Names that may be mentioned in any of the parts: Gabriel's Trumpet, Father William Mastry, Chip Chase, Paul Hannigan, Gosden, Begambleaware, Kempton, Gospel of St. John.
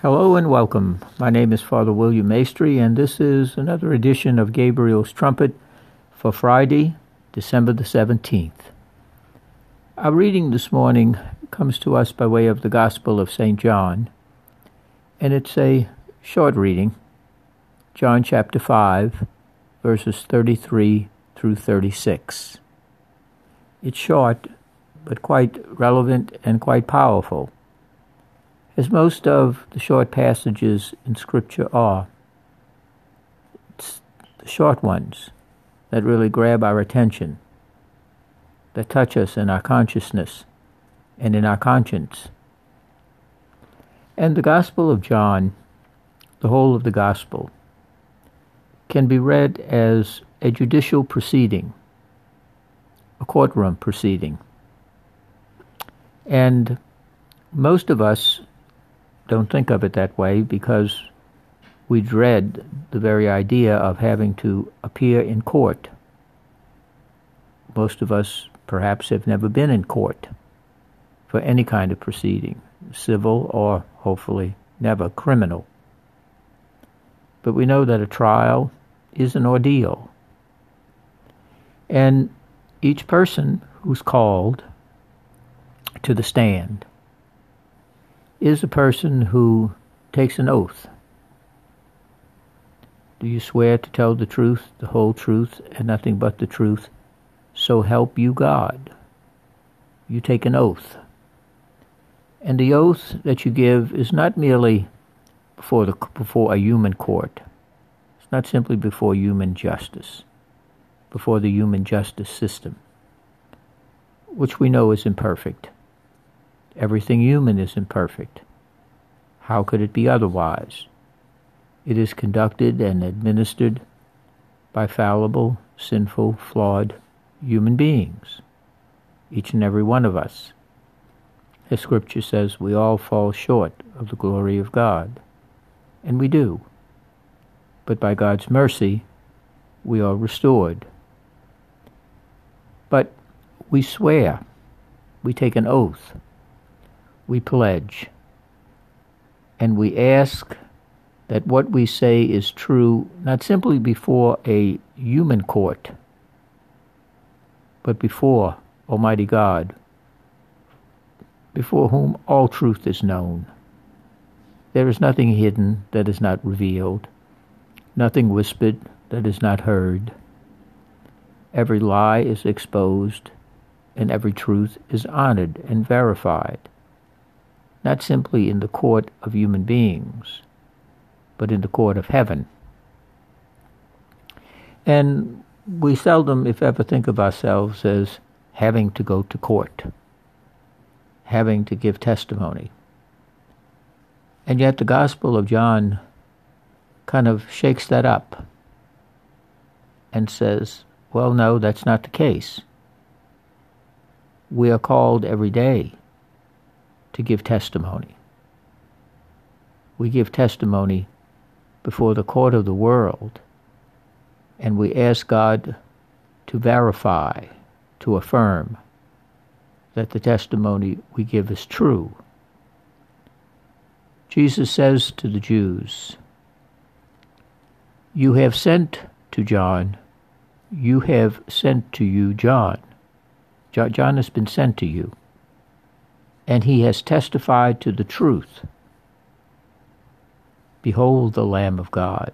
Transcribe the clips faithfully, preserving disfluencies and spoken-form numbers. Hello and welcome. My name is Father William Mastry, and this is another edition of Gabriel's Trumpet for Friday, December the seventeenth. Our reading this morning comes to us by way of the Gospel of Saint John, and it's a short reading, John chapter five, verses thirty-three through thirty-six. It's short, but quite relevant and quite powerful, as most of the short passages in Scripture are. It's the short ones that really grab our attention, that touch us in our consciousness and in our conscience. And the Gospel of John, the whole of the Gospel, can be read as a judicial proceeding, a courtroom proceeding. And most of us don't think of it that way because we dread the very idea of having to appear in court. Most of us perhaps have never been in court for any kind of proceeding, civil or hopefully never criminal. But we know that a trial is an ordeal. And each person who's called to the stand is a person who takes an oath. Do you swear to tell the truth, the whole truth, and nothing but the truth? So help you God. You take an oath. And the oath that you give is not merely before, the, before a human court. It's not simply before human justice, before the human justice system, which we know is imperfect. Everything human is imperfect. How could it be otherwise? It is conducted and administered by fallible, sinful, flawed human beings, each and every one of us. As Scripture says, we all fall short of the glory of God, and we do. But by God's mercy, we are restored. But we swear, we take an oath, we pledge, and we ask that what we say is true, not simply before a human court, but before Almighty God, before whom all truth is known. There is nothing hidden that is not revealed, nothing whispered that is not heard. Every lie is exposed, and every truth is honored and verified. Not simply in the court of human beings, but in the court of heaven. And we seldom, if ever, think of ourselves as having to go to court, having to give testimony. And yet the Gospel of John kind of shakes that up and says, well, no, that's not the case. We are called every day to give testimony. We give testimony before the court of the world, and we ask God to verify, to affirm that the testimony we give is true. Jesus says to the Jews, "You have sent to John, you have sent to you John. John has been sent to you. And he has testified to the truth. Behold the Lamb of God.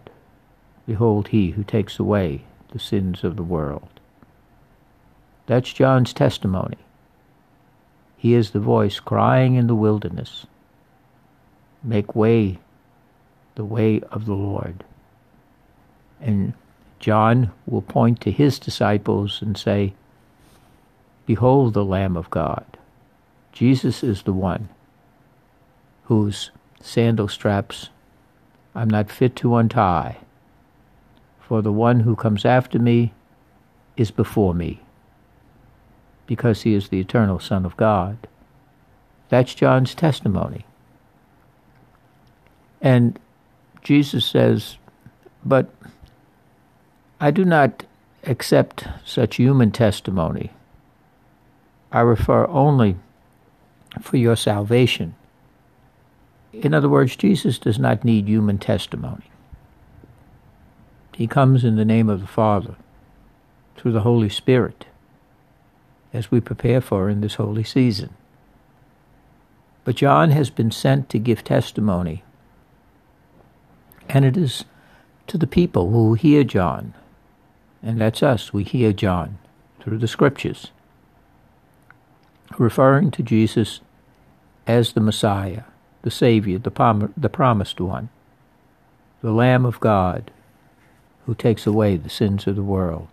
Behold he who takes away the sins of the world." That's John's testimony. He is the voice crying in the wilderness, "Make way, the way of the Lord." And John will point to his disciples and say, "Behold the Lamb of God." Jesus is the one whose sandal straps I'm not fit to untie, for the one who comes after me is before me, because he is the eternal Son of God. That's John's testimony. And Jesus says, but I do not accept such human testimony. I refer only for your salvation In other words, Jesus does not need human testimony. He comes in the name of the Father, through the Holy Spirit, as we prepare for in this holy season. But John has been sent to give testimony, and it is to the people who hear John, and that's us. We hear John through the Scriptures, referring to Jesus as the Messiah, the Savior, the, prom- the Promised One, the Lamb of God, who takes away the sins of the world.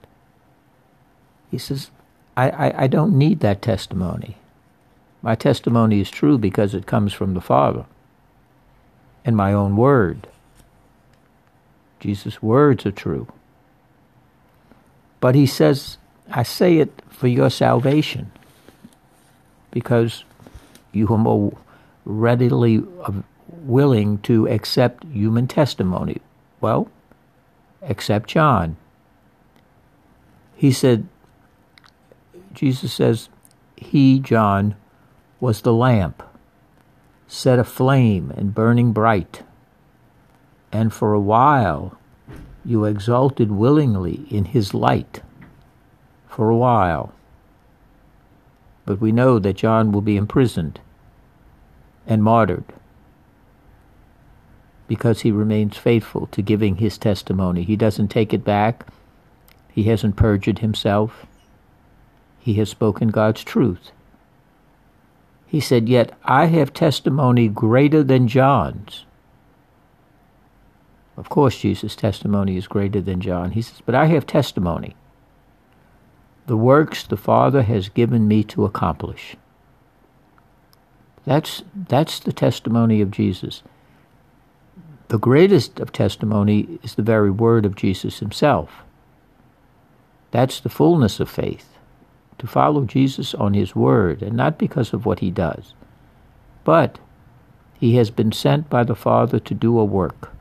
He says, I, I, I don't need that testimony. My testimony is true because it comes from the Father and my own word. Jesus' words are true. But he says, I say it for your salvation, because you are more readily willing to accept human testimony. Well, accept John. He said, Jesus says, he, John, was the lamp, set aflame and burning bright. And for a while you exulted willingly in his light. For a while. But we know that John will be imprisoned and martyred because he remains faithful to giving his testimony. He doesn't take it back. He hasn't perjured himself. He has spoken God's truth. He said, yet I have testimony greater than John's. Of course, Jesus' testimony is greater than John. He says, but I have testimony. The works the Father has given me to accomplish. That's, that's the testimony of Jesus. The greatest of testimony is the very word of Jesus himself. That's the fullness of faith, to follow Jesus on his word, and not because of what he does. But he has been sent by the Father to do a work.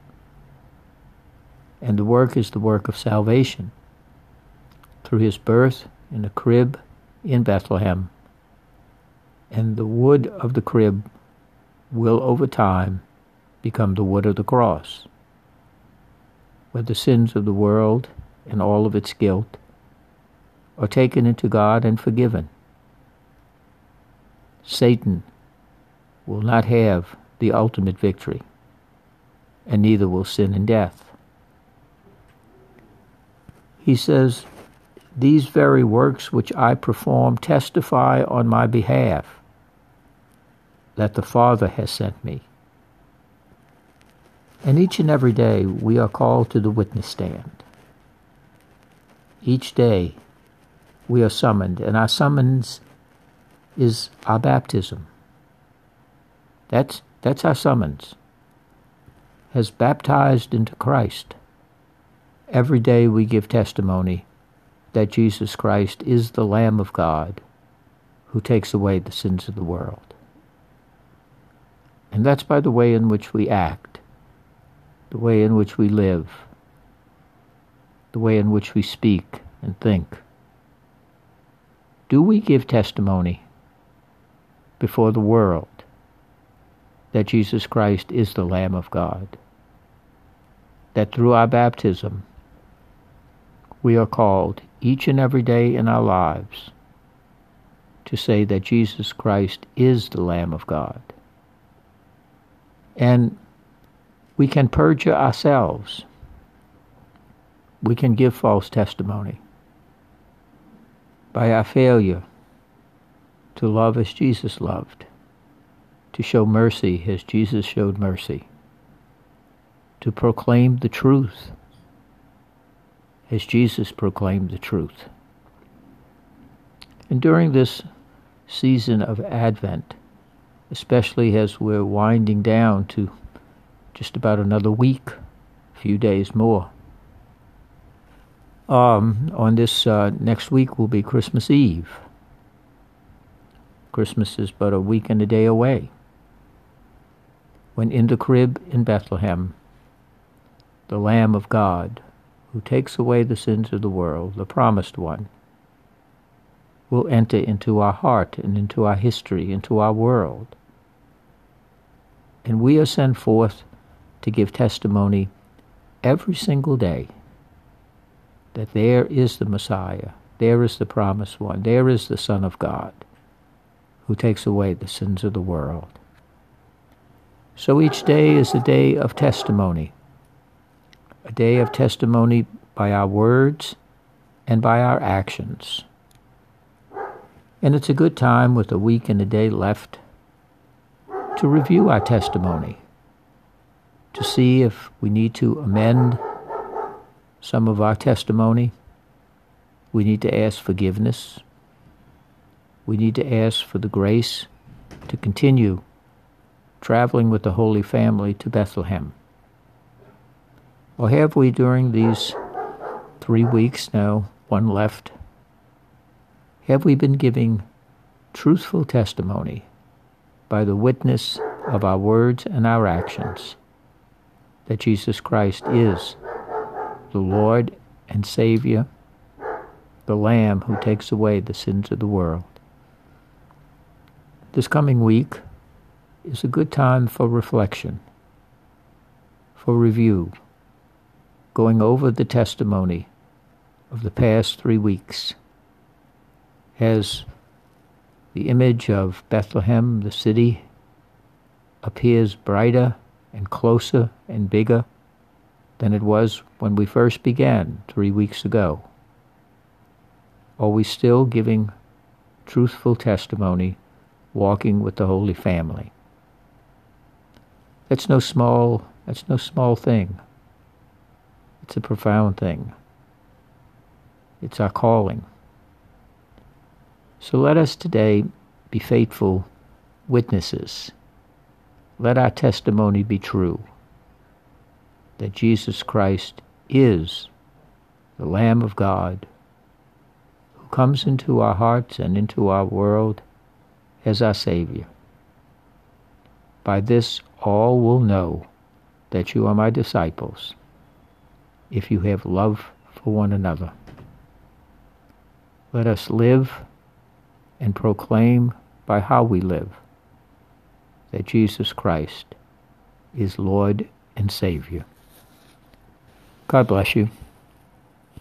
And the work is the work of salvation, through his birth in a crib in Bethlehem. And the wood of the crib will over time become the wood of the cross, where the sins of the world and all of its guilt are taken into God and forgiven. Satan will not have the ultimate victory, and neither will sin and death. He says, these very works which I perform testify on my behalf that the Father has sent me. And each and every day we are called to the witness stand. Each day we are summoned, and our summons is our baptism. That's, that's our summons, as baptized into Christ. Every day we give testimony that Jesus Christ is the Lamb of God who takes away the sins of the world. And that's by the way in which we act, the way in which we live, the way in which we speak and think. Do we give testimony before the world that Jesus Christ is the Lamb of God, that through our baptism we are called each and every day in our lives to say that Jesus Christ is the Lamb of God? And we can perjure ourselves. We can give false testimony by our failure to love as Jesus loved, to show mercy as Jesus showed mercy, to proclaim the truth as Jesus proclaimed the truth. And during this season of Advent, especially as we're winding down to just about another week, a few days more, um, on this uh, next week will be Christmas Eve. Christmas is but a week and a day away, when in the crib in Bethlehem, the Lamb of God, who takes away the sins of the world, the Promised One, will enter into our heart and into our history, into our world. And we are sent forth to give testimony every single day that there is the Messiah, there is the promised one, there is the Son of God who takes away the sins of the world. So each day is a day of testimony, a day of testimony by our words and by our actions. And it's a good time, with a week and a day left, to review our testimony, to see if we need to amend some of our testimony. We need to ask forgiveness. We need to ask for the grace to continue traveling with the Holy Family to Bethlehem. Or have we, during these three weeks now, one left, have we been giving truthful testimony by the witness of our words and our actions that Jesus Christ is the Lord and Savior, the Lamb who takes away the sins of the world? This coming week is a good time for reflection, for review, going over the testimony of the past three weeks. As the image of Bethlehem, the city, appears brighter and closer and bigger than it was when we first began three weeks ago, are we still giving truthful testimony, walking with the Holy Family? That's no small, that's no small thing. It's a profound thing. It's our calling. So let us today be faithful witnesses. Let our testimony be true, that Jesus Christ is the Lamb of God who comes into our hearts and into our world as our Savior. By this all will know that you are my disciples, if you have love for one another. Let us live and proclaim by how we live that Jesus Christ is Lord and Savior. God bless you.